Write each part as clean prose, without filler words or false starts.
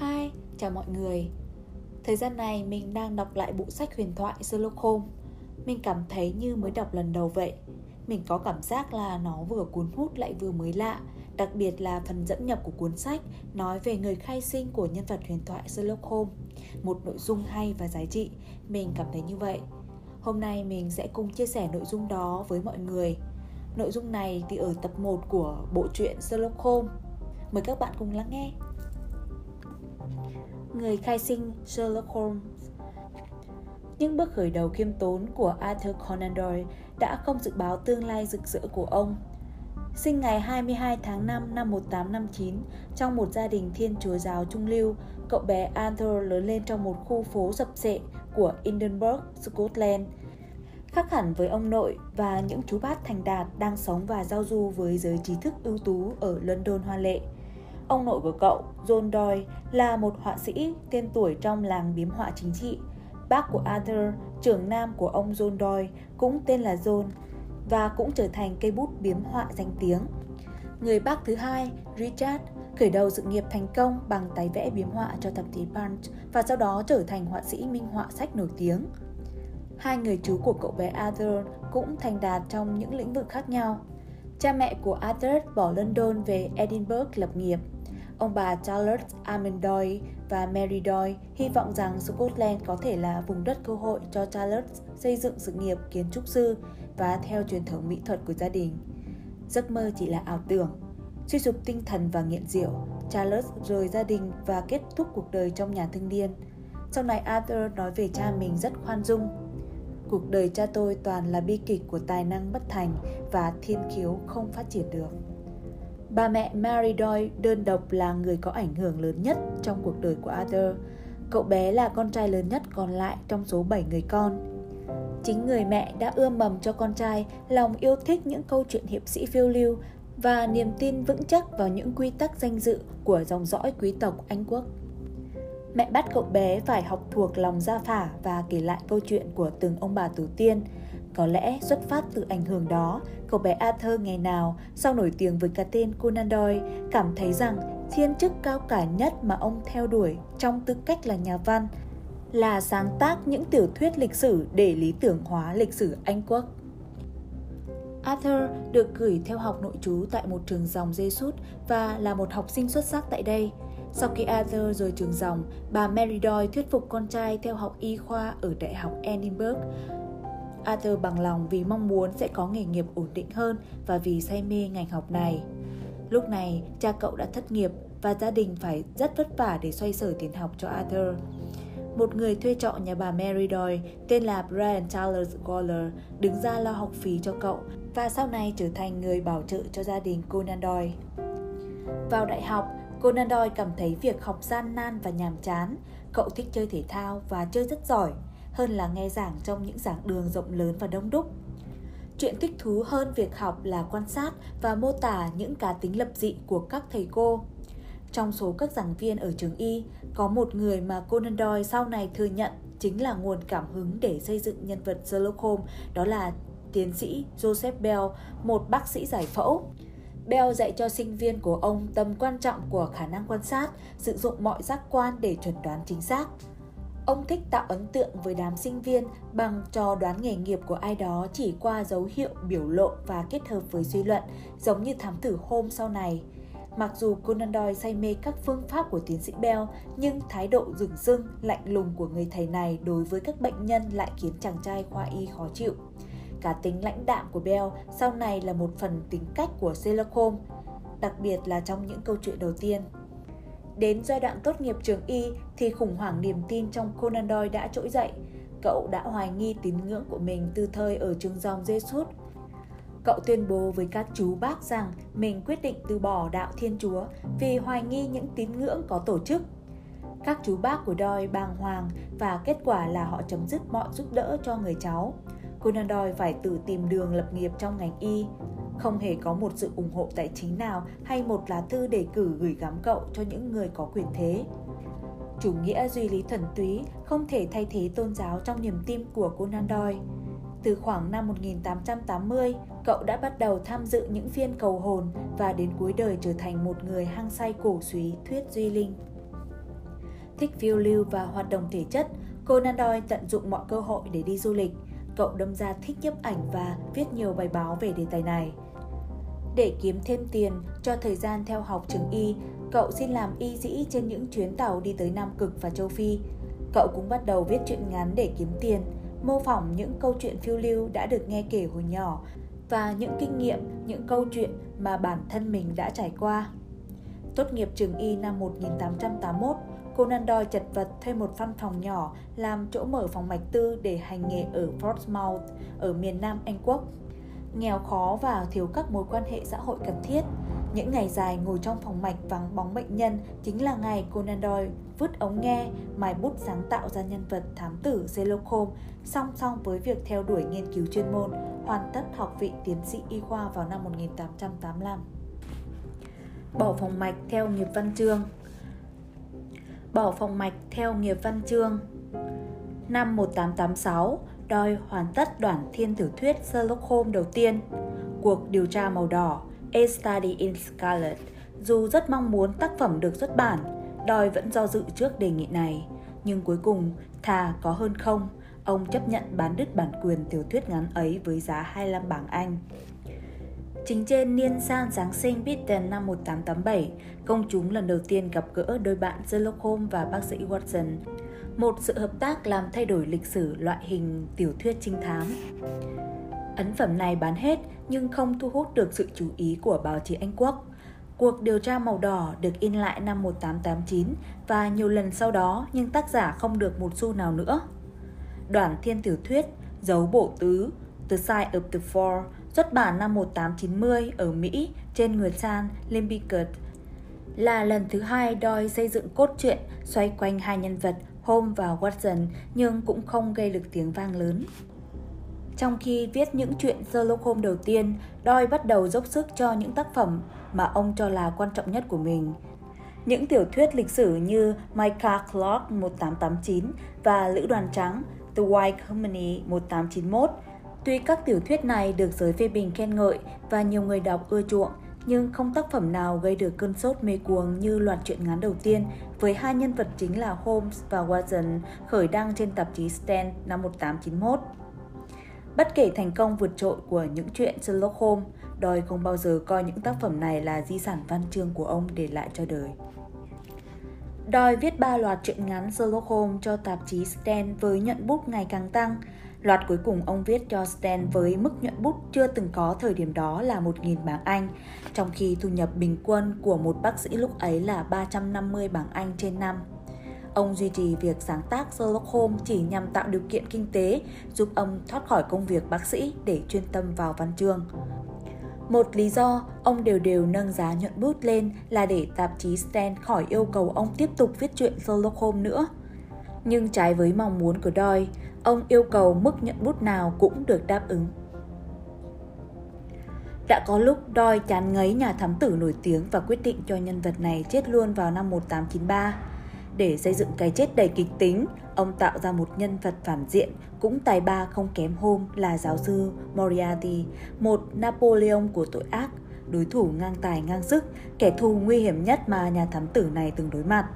Hi, chào mọi người. Thời gian này mình đang đọc lại bộ sách huyền thoại Sherlock Holmes. Mình cảm thấy như mới đọc lần đầu vậy. Mình có cảm giác là nó vừa cuốn hút lại vừa mới lạ. Đặc biệt là phần dẫn nhập của cuốn sách nói về người khai sinh của nhân vật huyền thoại Sherlock Holmes. Một nội dung hay và giá trị, mình cảm thấy như vậy. Hôm nay mình sẽ cùng chia sẻ nội dung đó với mọi người. Nội dung này thì ở tập 1 của bộ truyện Sherlock Holmes. Mời các bạn cùng lắng nghe. Người khai sinh Sherlock Holmes. Những bước khởi đầu khiêm tốn của Arthur Conan Doyle đã không dự báo tương lai rực rỡ của ông. Sinh ngày 22 tháng 5 năm 1859 trong một gia đình Thiên Chúa giáo trung lưu, cậu bé Arthur lớn lên trong một khu phố sập xệ của Edinburgh, Scotland. Khác hẳn với ông nội và những chú bác thành đạt đang sống và giao du với giới trí thức ưu tú ở London hoa lệ. Ông nội của cậu, John Doyle, là một họa sĩ tên tuổi trong làng biếm họa chính trị. Bác của Arthur, trưởng nam của ông John Doyle, cũng tên là John và cũng trở thành cây bút biếm họa danh tiếng. Người bác thứ hai, Richard, khởi đầu sự nghiệp thành công bằng tái vẽ biếm họa cho tạp chí Punch và sau đó trở thành họa sĩ minh họa sách nổi tiếng. Hai người chú của cậu bé Arthur cũng thành đạt trong những lĩnh vực khác nhau. Cha mẹ của Arthur bỏ London về Edinburgh lập nghiệp. Ông bà Charles Amendoy và Mary Doyle hy vọng rằng Scotland có thể là vùng đất cơ hội cho Charles xây dựng sự nghiệp kiến trúc sư và theo truyền thống mỹ thuật của gia đình. Giấc mơ chỉ là ảo tưởng. Suy sụp tinh thần và nghiện rượu, Charles rời gia đình và kết thúc cuộc đời trong nhà thương điên. Sau này Arthur nói về cha mình rất khoan dung. Cuộc đời cha tôi toàn là bi kịch của tài năng bất thành và thiên khiếu không phát triển được. Bà mẹ Mary Doyle đơn độc là người có ảnh hưởng lớn nhất trong cuộc đời của Arthur. Cậu bé là con trai lớn nhất còn lại trong số 7 người con. Chính người mẹ đã ươm mầm cho con trai lòng yêu thích những câu chuyện hiệp sĩ phiêu lưu và niềm tin vững chắc vào những quy tắc danh dự của dòng dõi quý tộc Anh quốc. Mẹ bắt cậu bé phải học thuộc lòng gia phả và kể lại câu chuyện của từng ông bà tổ tiên. Có lẽ xuất phát từ ảnh hưởng đó, cậu bé Arthur ngày nào sau nổi tiếng với cái tên Conan Doyle cảm thấy rằng thiên chức cao cả nhất mà ông theo đuổi trong tư cách là nhà văn là sáng tác những tiểu thuyết lịch sử để lý tưởng hóa lịch sử Anh quốc. Arthur được gửi theo học nội trú tại một trường dòng Jesuit và là một học sinh xuất sắc tại đây. Sau khi Arthur rời trường dòng, bà Mary Doyle thuyết phục con trai theo học y khoa ở Đại học Edinburgh. Arthur bằng lòng vì mong muốn sẽ có nghề nghiệp ổn định hơn và vì say mê ngành học này. Lúc này, cha cậu đã thất nghiệp và gia đình phải rất vất vả để xoay sở tiền học cho Arthur. Một người thuê trọ nhà bà Mary Doyle tên là Brian Charles Gawler đứng ra lo học phí cho cậu và sau này trở thành người bảo trợ cho gia đình Conan Doyle. Vào đại học, Conan Doyle cảm thấy việc học gian nan và nhàm chán. Cậu thích chơi thể thao và chơi rất giỏi, hơn là nghe giảng trong những giảng đường rộng lớn và đông đúc. Chuyện thích thú hơn việc học là quan sát và mô tả những cá tính lập dị của các thầy cô. Trong số các giảng viên ở trường Y, có một người mà Conan Doyle sau này thừa nhận chính là nguồn cảm hứng để xây dựng nhân vật Sherlock Holmes, đó là tiến sĩ Joseph Bell, một bác sĩ giải phẫu. Bell dạy cho sinh viên của ông tầm quan trọng của khả năng quan sát, sử dụng mọi giác quan để chuẩn đoán chính xác. Ông thích tạo ấn tượng với đám sinh viên bằng trò đoán nghề nghiệp của ai đó chỉ qua dấu hiệu biểu lộ và kết hợp với suy luận, giống như thám tử Holmes sau này. Mặc dù Conan Doyle say mê các phương pháp của tiến sĩ Bell, nhưng thái độ dửng dưng, lạnh lùng của người thầy này đối với các bệnh nhân lại khiến chàng trai khoa y khó chịu. Cá tính lãnh đạm của Bell sau này là một phần tính cách của Sherlock Holmes, đặc biệt là trong những câu chuyện đầu tiên. Đến giai đoạn tốt nghiệp trường Y thì khủng hoảng niềm tin trong Conan Doyle đã trỗi dậy. Cậu đã hoài nghi tín ngưỡng của mình từ thời ở trường dòng Jesuit. Cậu tuyên bố với các chú bác rằng mình quyết định từ bỏ đạo Thiên Chúa vì hoài nghi những tín ngưỡng có tổ chức. Các chú bác của Doyle bàng hoàng và kết quả là họ chấm dứt mọi giúp đỡ cho người cháu. Conan Doyle phải tự tìm đường lập nghiệp trong ngành y. Không hề có một sự ủng hộ tài chính nào hay một lá thư đề cử gửi gắm cậu cho những người có quyền thế. Chủ nghĩa duy lý thuần túy không thể thay thế tôn giáo trong niềm tin của Conan Doyle. Từ khoảng năm 1880, cậu đã bắt đầu tham dự những phiên cầu hồn và đến cuối đời trở thành một người hăng say cổ súy thuyết duy linh. Thích phiêu lưu và hoạt động thể chất, Conan Doyle tận dụng mọi cơ hội để đi du lịch. Cậu đâm ra thích nhiếp ảnh và viết nhiều bài báo về đề tài này. Để kiếm thêm tiền cho thời gian theo học trường y, cậu xin làm y sĩ trên những chuyến tàu đi tới Nam Cực và Châu Phi. Cậu cũng bắt đầu viết truyện ngắn để kiếm tiền, mô phỏng những câu chuyện phiêu lưu đã được nghe kể hồi nhỏ và những kinh nghiệm, những câu chuyện mà bản thân mình đã trải qua. Tốt nghiệp trường y năm 1881, Conan Doyle chật vật thuê một văn phòng nhỏ làm chỗ mở phòng mạch tư để hành nghề ở Portsmouth, ở miền Nam Anh Quốc. Nghèo khó và thiếu các mối quan hệ xã hội cần thiết, những ngày dài ngồi trong phòng mạch vắng bóng bệnh nhân chính là ngày Conan Doyle vứt ống nghe, mài bút sáng tạo ra nhân vật thám tử Sherlock Holmes, song song với việc theo đuổi nghiên cứu chuyên môn, hoàn tất học vị tiến sĩ y khoa vào năm 1885. Bỏ phòng mạch theo nghiệp văn chương. Năm 1886, Doyle hoàn tất đoạn thiên tiểu thuyết Sherlock Holmes đầu tiên, Cuộc điều tra màu đỏ, A Study in Scarlet. Dù rất mong muốn tác phẩm được xuất bản, Doyle vẫn do dự trước đề nghị này. Nhưng cuối cùng, thà có hơn không, ông chấp nhận bán đứt bản quyền tiểu thuyết ngắn ấy với giá 25 bảng Anh. Chính trên niên san Giáng sinh Britain năm 1887, công chúng lần đầu tiên gặp gỡ đôi bạn Sherlock Holmes và bác sĩ Watson, một sự hợp tác làm thay đổi lịch sử loại hình tiểu thuyết trinh thám. Ấn phẩm này bán hết nhưng không thu hút được sự chú ý của báo chí Anh Quốc. Cuộc điều tra màu đỏ được in lại năm 1889 và nhiều lần sau đó, nhưng tác giả không được một xu nào nữa. Đoạn thiên tiểu thuyết Dấu Bổ Tứ, The Sign of the Four, xuất bản năm 1890 ở Mỹ trên người San Lembeckert, là lần thứ hai Doyle xây dựng cốt truyện xoay quanh hai nhân vật Holmes và Watson, nhưng cũng không gây được tiếng vang lớn. Trong khi viết những chuyện Sherlock Holmes đầu tiên, Doyle bắt đầu dốc sức cho những tác phẩm mà ông cho là quan trọng nhất của mình. Những tiểu thuyết lịch sử như Micah Clarke 1889 và Lữ Đoàn Trắng The White Company 1891. Tuy các tiểu thuyết này được giới phê bình khen ngợi và nhiều người đọc ưa chuộng, nhưng không tác phẩm nào gây được cơn sốt mê cuồng như loạt truyện ngắn đầu tiên với hai nhân vật chính là Holmes và Watson khởi đăng trên tạp chí Strand năm 1891. Bất kể thành công vượt trội của những truyện Sherlock Holmes, Doyle không bao giờ coi những tác phẩm này là di sản văn chương của ông để lại cho đời. Doyle viết 3 loạt truyện ngắn Sherlock Holmes cho tạp chí Strand với nhuận bút ngày càng tăng. Loạt cuối cùng ông viết cho Strand với mức nhuận bút chưa từng có thời điểm đó là 1.000 bảng Anh, trong khi thu nhập bình quân của một bác sĩ lúc ấy là 350 bảng Anh trên năm. Ông duy trì việc sáng tác Sherlock Holmes chỉ nhằm tạo điều kiện kinh tế, giúp ông thoát khỏi công việc bác sĩ để chuyên tâm vào văn chương. Một lý do ông đều nâng giá nhuận bút lên là để tạp chí Strand khỏi yêu cầu ông tiếp tục viết truyện Sherlock Holmes nữa. Nhưng trái với mong muốn của Doyle, ông yêu cầu mức nhuận bút nào cũng được đáp ứng. Đã có lúc Doyle chán ngấy nhà thám tử nổi tiếng và quyết định cho nhân vật này chết luôn vào năm 1893. Để xây dựng cái chết đầy kịch tính, ông tạo ra một nhân vật phản diện cũng tài ba không kém Holmes là giáo sư Moriarty, một Napoleon của tội ác, đối thủ ngang tài ngang sức, kẻ thù nguy hiểm nhất mà nhà thám tử này từng đối mặt.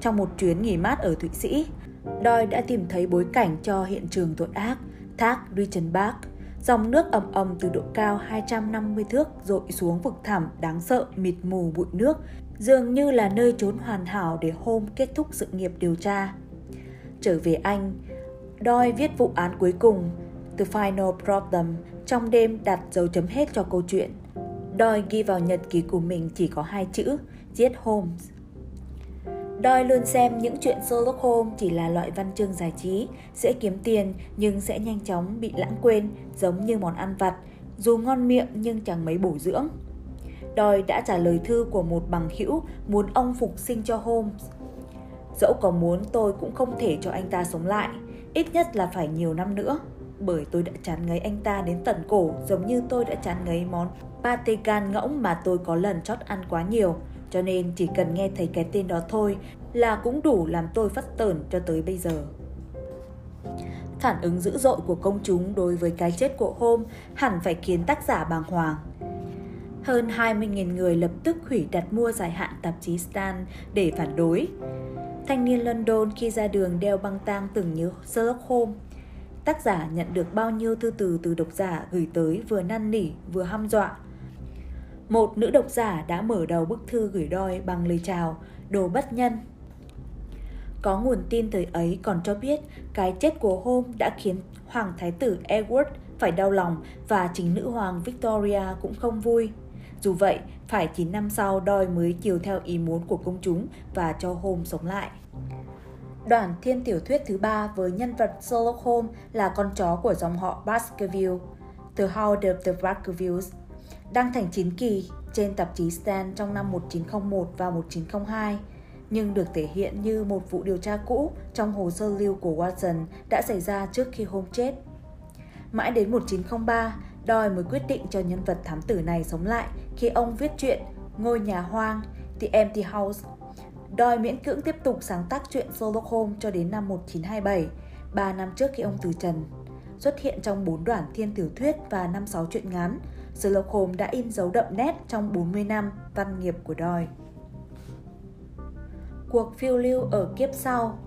Trong một chuyến nghỉ mát ở Thụy Sĩ, Doyle đã tìm thấy bối cảnh cho hiện trường tội ác, thác Reichenbach. Dòng nước ầm ầm từ độ cao 250 thước dội xuống vực thẳm đáng sợ mịt mù bụi nước, dường như là nơi trốn hoàn hảo để Holmes kết thúc sự nghiệp điều tra. Trở về Anh, Doyle viết vụ án cuối cùng, The Final Problem, trong đêm đặt dấu chấm hết cho câu chuyện. Doyle ghi vào nhật ký của mình chỉ có 2 chữ, giết Holmes. Doyle luôn xem những chuyện Sherlock Holmes chỉ là loại văn chương giải trí, sẽ kiếm tiền nhưng sẽ nhanh chóng bị lãng quên, giống như món ăn vặt, dù ngon miệng nhưng chẳng mấy bổ dưỡng. Doyle đã trả lời thư của một bằng hữu muốn ông phục sinh cho Holmes. Dẫu có muốn tôi cũng không thể cho anh ta sống lại, ít nhất là phải nhiều năm nữa, bởi tôi đã chán ngấy anh ta đến tận cổ, giống như tôi đã chán ngấy món pate gan ngỗng mà tôi có lần chót ăn quá nhiều. Cho nên chỉ cần nghe thấy cái tên đó thôi là cũng đủ làm tôi phát tởn cho tới bây giờ. Phản ứng dữ dội của công chúng đối với cái chết của Holmes hẳn phải khiến tác giả bàng hoàng. Hơn 20.000 người lập tức hủy đặt mua dài hạn tạp chí Strand để phản đối. Thanh niên London khi ra đường đeo băng tang từng nhớ Sherlock Holmes. Tác giả nhận được bao nhiêu thư từ độc giả gửi tới vừa năn nỉ vừa hăm dọa. Một nữ độc giả đã mở đầu bức thư gửi Doyle bằng lời chào, đồ bất nhân. Có nguồn tin thời ấy còn cho biết cái chết của Holmes đã khiến Hoàng Thái tử Edward phải đau lòng và chính nữ hoàng Victoria cũng không vui. Dù vậy, phải 9 năm sau Doyle mới chiều theo ý muốn của công chúng và cho Holmes sống lại. Đoạn thiên tiểu thuyết thứ 3 với nhân vật Sherlock Holmes là con chó của dòng họ Baskerville, The Hound of the Baskervilles, đăng thành 9 kỳ trên tạp chí Strand trong năm 1901 và 1902, nhưng được thể hiện như một vụ điều tra cũ trong hồ sơ lưu của Watson đã xảy ra trước khi Holmes chết. Mãi đến 1903, Doyle mới quyết định cho nhân vật thám tử này sống lại khi ông viết truyện Ngôi nhà hoang, The Empty House. Doyle miễn cưỡng tiếp tục sáng tác truyện Sherlock Holmes cho đến năm 1927, 3 năm trước khi ông từ trần. Xuất hiện trong 4 đoạn thiên tiểu thuyết và 5-6 truyện ngắn, Sherlock Holmes đã in dấu đậm nét trong 40 năm văn nghiệp của Doyle. Cuộc phiêu lưu ở kiếp sau.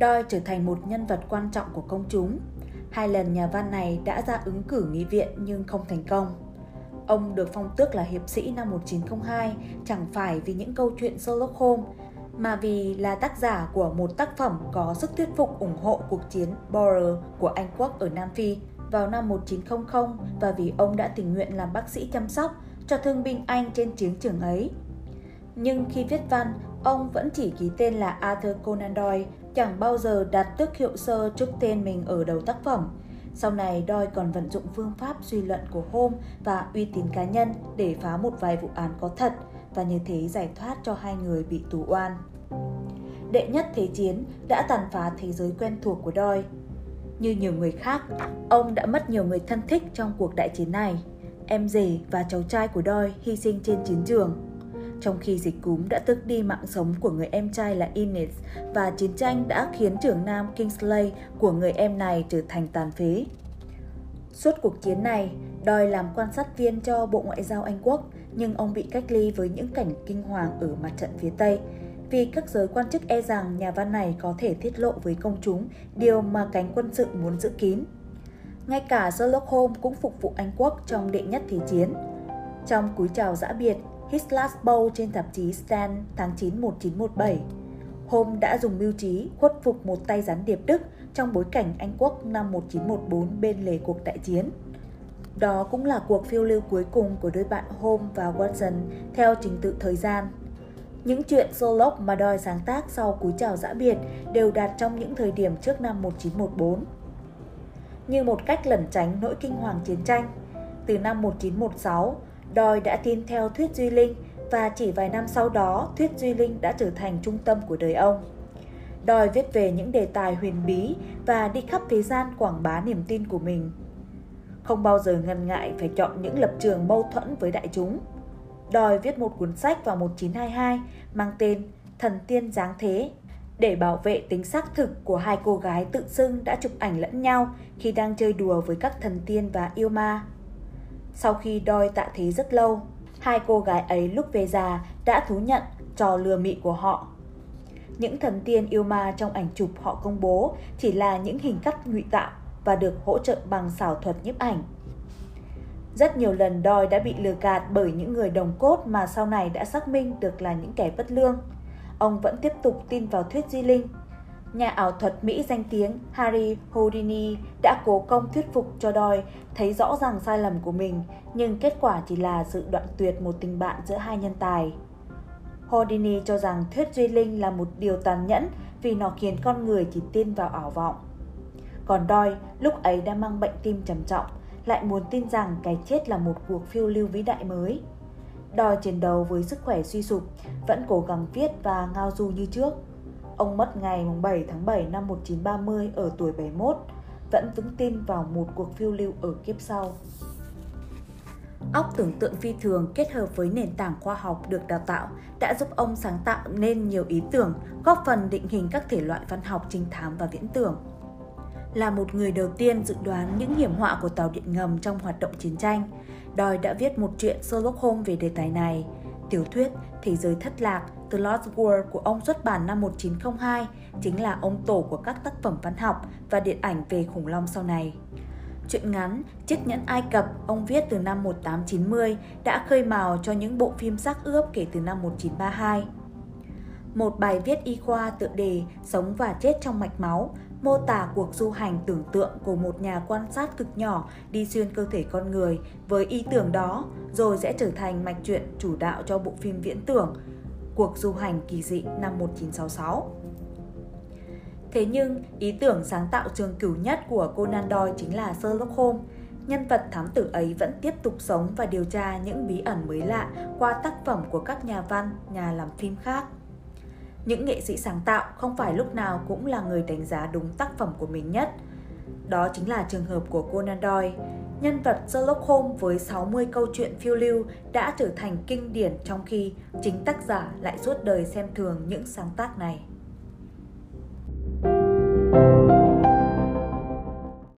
Doyle trở thành một nhân vật quan trọng của công chúng. Hai lần nhà văn này đã ra ứng cử nghị viện nhưng không thành công. Ông được phong tước là hiệp sĩ năm 1902 chẳng phải vì những câu chuyện Sherlock Holmes mà vì là tác giả của một tác phẩm có sức thuyết phục ủng hộ cuộc chiến Boer của Anh quốc ở Nam Phi vào năm 1900 và vì ông đã tình nguyện làm bác sĩ chăm sóc cho thương binh Anh trên chiến trường ấy. Nhưng khi viết văn, ông vẫn chỉ ký tên là Arthur Conan Doyle, chẳng bao giờ đặt tước hiệu sơ trước tên mình ở đầu tác phẩm. Sau này, Doyle còn vận dụng phương pháp suy luận của Holmes và uy tín cá nhân để phá một vài vụ án có thật và như thế giải thoát cho hai người bị tù oan. Đệ nhất thế chiến đã tàn phá thế giới quen thuộc của Doyle. Như nhiều người khác, ông đã mất nhiều người thân thích trong cuộc đại chiến này. Em rể và cháu trai của Doyle hy sinh trên chiến trường. Trong khi dịch cúm đã tước đi mạng sống của người em trai là Innes và chiến tranh đã khiến trưởng nam Kingsley của người em này trở thành tàn phế. Suốt cuộc chiến này, Doyle làm quan sát viên cho Bộ Ngoại giao Anh quốc, nhưng ông bị cách ly với những cảnh kinh hoàng ở mặt trận phía Tây, vì các giới quan chức e rằng nhà văn này có thể tiết lộ với công chúng điều mà cánh quân sự muốn giữ kín. Ngay cả Sherlock Holmes cũng phục vụ Anh quốc trong đệ nhất thế chiến. Trong cúi chào giã biệt, His Last Bow trên tạp chí Strand tháng 9 1917. Holmes đã dùng mưu trí khuất phục một tay gián điệp Đức trong bối cảnh Anh quốc năm 1914 bên lề cuộc đại chiến. Đó cũng là cuộc phiêu lưu cuối cùng của đôi bạn Holmes và Watson theo trình tự thời gian. Những chuyện Sherlock mà Doyle sáng tác sau cúi chào giã biệt đều đạt trong những thời điểm trước năm 1914. Như một cách lẩn tránh nỗi kinh hoàng chiến tranh, từ năm 1916, Doyle đã tin theo thuyết duy linh và chỉ vài năm sau đó thuyết duy linh đã trở thành trung tâm của đời ông. Doyle viết về những đề tài huyền bí và đi khắp thế gian quảng bá niềm tin của mình. Không bao giờ ngần ngại phải chọn những lập trường mâu thuẫn với đại chúng. Doyle viết một cuốn sách vào 1922 mang tên Thần Tiên Giáng Thế để bảo vệ tính xác thực của hai cô gái tự xưng đã chụp ảnh lẫn nhau khi đang chơi đùa với các thần tiên và yêu ma. Sau khi Doyle tạ thế rất lâu, hai cô gái ấy lúc về già đã thú nhận trò lừa mị của họ. Những thần tiên yêu ma trong ảnh chụp họ công bố chỉ là những hình cắt ngụy tạo và được hỗ trợ bằng xảo thuật nhiếp ảnh. Rất nhiều lần Doyle đã bị lừa gạt bởi những người đồng cốt mà sau này đã xác minh được là những kẻ bất lương. Ông vẫn tiếp tục tin vào thuyết duy linh. Nhà ảo thuật Mỹ danh tiếng Harry Houdini đã cố công thuyết phục cho Doyle thấy rõ ràng sai lầm của mình, nhưng kết quả chỉ là sự đoạn tuyệt một tình bạn giữa hai nhân tài. Houdini cho rằng thuyết duy linh là một điều tàn nhẫn vì nó khiến con người chỉ tin vào ảo vọng. Còn Doyle lúc ấy đã mang bệnh tim trầm trọng, lại muốn tin rằng cái chết là một cuộc phiêu lưu vĩ đại mới. Doyle chiến đấu với sức khỏe suy sụp, vẫn cố gắng viết và ngao du như trước. Ông mất ngày 7 tháng 7 năm 1930 ở tuổi 71, vẫn vững tin vào một cuộc phiêu lưu ở kiếp sau. Óc tưởng tượng phi thường kết hợp với nền tảng khoa học được đào tạo đã giúp ông sáng tạo nên nhiều ý tưởng, góp phần định hình các thể loại văn học trinh thám và viễn tưởng. Là một người đầu tiên dự đoán những hiểm họa của tàu điện ngầm trong hoạt động chiến tranh, Doyle đã viết một truyện Sherlock Holmes về đề tài này. Tiểu thuyết Thế giới thất lạc The Lost World của ông xuất bản năm 1902 chính là ông tổ của các tác phẩm văn học và điện ảnh về khủng long sau này. Truyện ngắn Chiếc nhẫn Ai Cập ông viết từ năm 1890 đã khơi mào cho những bộ phim xác ướp kể từ năm 1932. Một bài viết y khoa tựa đề Sống và chết trong mạch máu mô tả cuộc du hành tưởng tượng của một nhà quan sát cực nhỏ đi xuyên cơ thể con người với ý tưởng đó rồi sẽ trở thành mạch truyện chủ đạo cho bộ phim viễn tưởng Cuộc du hành kỳ dị năm 1966. Thế nhưng, ý tưởng sáng tạo trường cửu nhất của Conan Doyle chính là Sherlock Holmes. Nhân vật thám tử ấy vẫn tiếp tục sống và điều tra những bí ẩn mới lạ qua tác phẩm của các nhà văn, nhà làm phim khác. Những nghệ sĩ sáng tạo không phải lúc nào cũng là người đánh giá đúng tác phẩm của mình nhất. Đó chính là trường hợp của Conan Doyle. Nhân vật Sherlock Holmes với 60 câu chuyện phiêu lưu đã trở thành kinh điển trong khi chính tác giả lại suốt đời xem thường những sáng tác này.